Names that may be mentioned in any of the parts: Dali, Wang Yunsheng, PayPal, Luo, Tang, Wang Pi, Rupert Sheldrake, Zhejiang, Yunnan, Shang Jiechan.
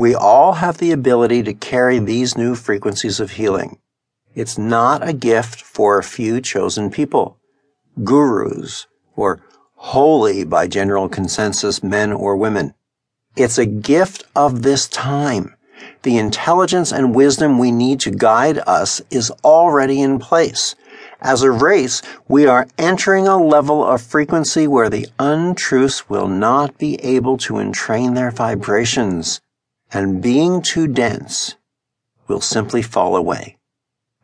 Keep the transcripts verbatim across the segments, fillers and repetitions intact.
We all have the ability to carry these new frequencies of healing. It's not a gift for a few chosen people, gurus, or holy by general consensus men or women. It's a gift of this time. The intelligence and wisdom we need to guide us is already in place. As a race, we are entering a level of frequency where the untruths will not be able to entrain their vibrations, and being too dense will simply fall away.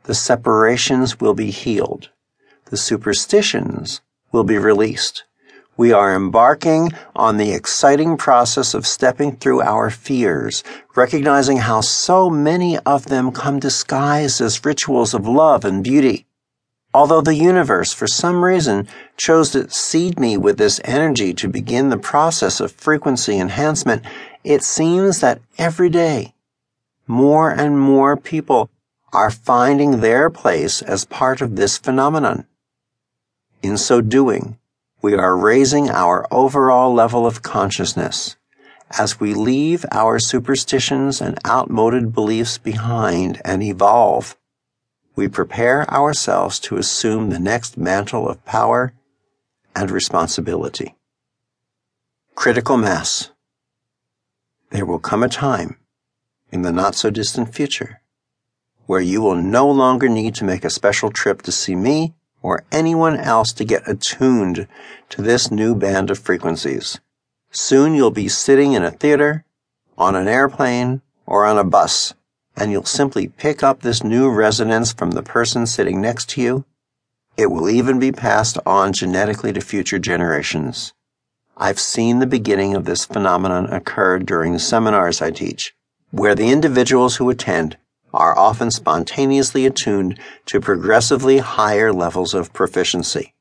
The separations will be healed. The superstitions will be released. We are embarking on the exciting process of stepping through our fears, recognizing how so many of them come disguised as rituals of love and beauty. Although the universe, for some reason, chose to seed me with this energy to begin the process of frequency enhancement, it seems that every day, more and more people are finding their place as part of this phenomenon. In so doing, we are raising our overall level of consciousness as we leave our superstitions and outmoded beliefs behind and evolve. We prepare ourselves to assume the next mantle of power and responsibility. Critical mass. There will come a time, in the not-so-distant future, where you will no longer need to make a special trip to see me or anyone else to get attuned to this new band of frequencies. Soon you'll be sitting in a theater, on an airplane, or on a bus, and you'll simply pick up this new resonance from the person sitting next to you. It will even be passed on genetically to future generations. I've seen the beginning of this phenomenon occur during the seminars I teach, where the individuals who attend are often spontaneously attuned to progressively higher levels of proficiency.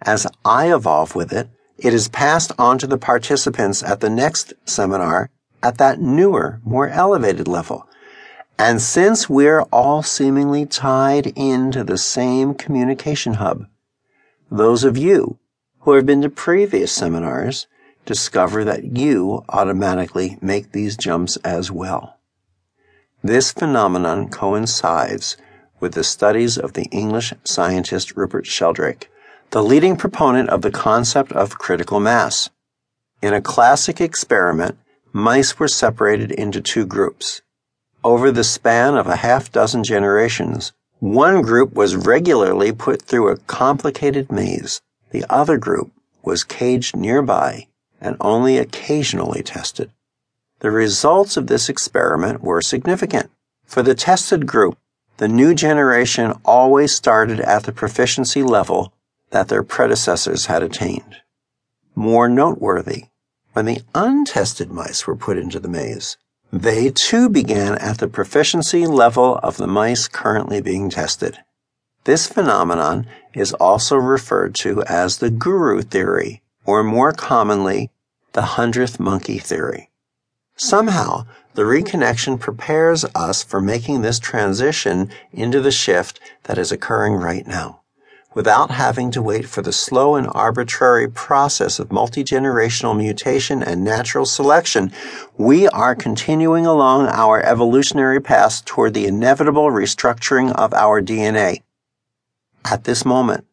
As I evolve with it, it is passed on to the participants at the next seminar at that newer, more elevated level. And since we're all seemingly tied into the same communication hub, those of you who have been to previous seminars discover that you automatically make these jumps as well. This phenomenon coincides with the studies of the English scientist Rupert Sheldrake, the leading proponent of the concept of critical mass. In a classic experiment, mice were separated into two groups. Over the span of a half dozen generations, one group was regularly put through a complicated maze. The other group was caged nearby and only occasionally tested. The results of this experiment were significant. For the tested group, the new generation always started at the proficiency level that their predecessors had attained. More noteworthy, when the untested mice were put into the maze, they too began at the proficiency level of the mice currently being tested. This phenomenon is also referred to as the guru theory, or more commonly, the hundredth monkey theory. Somehow, the reconnection prepares us for making this transition into the shift that is occurring right now, without having to wait for the slow and arbitrary process of multi-generational mutation and natural selection. We are continuing along our evolutionary path toward the inevitable restructuring of our D N A. At this moment,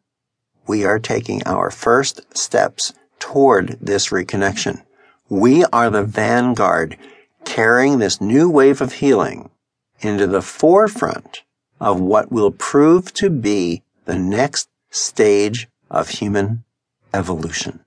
we are taking our first steps toward this reconnection. We are the vanguard, carrying this new wave of healing into the forefront of what will prove to be the next stage of human evolution.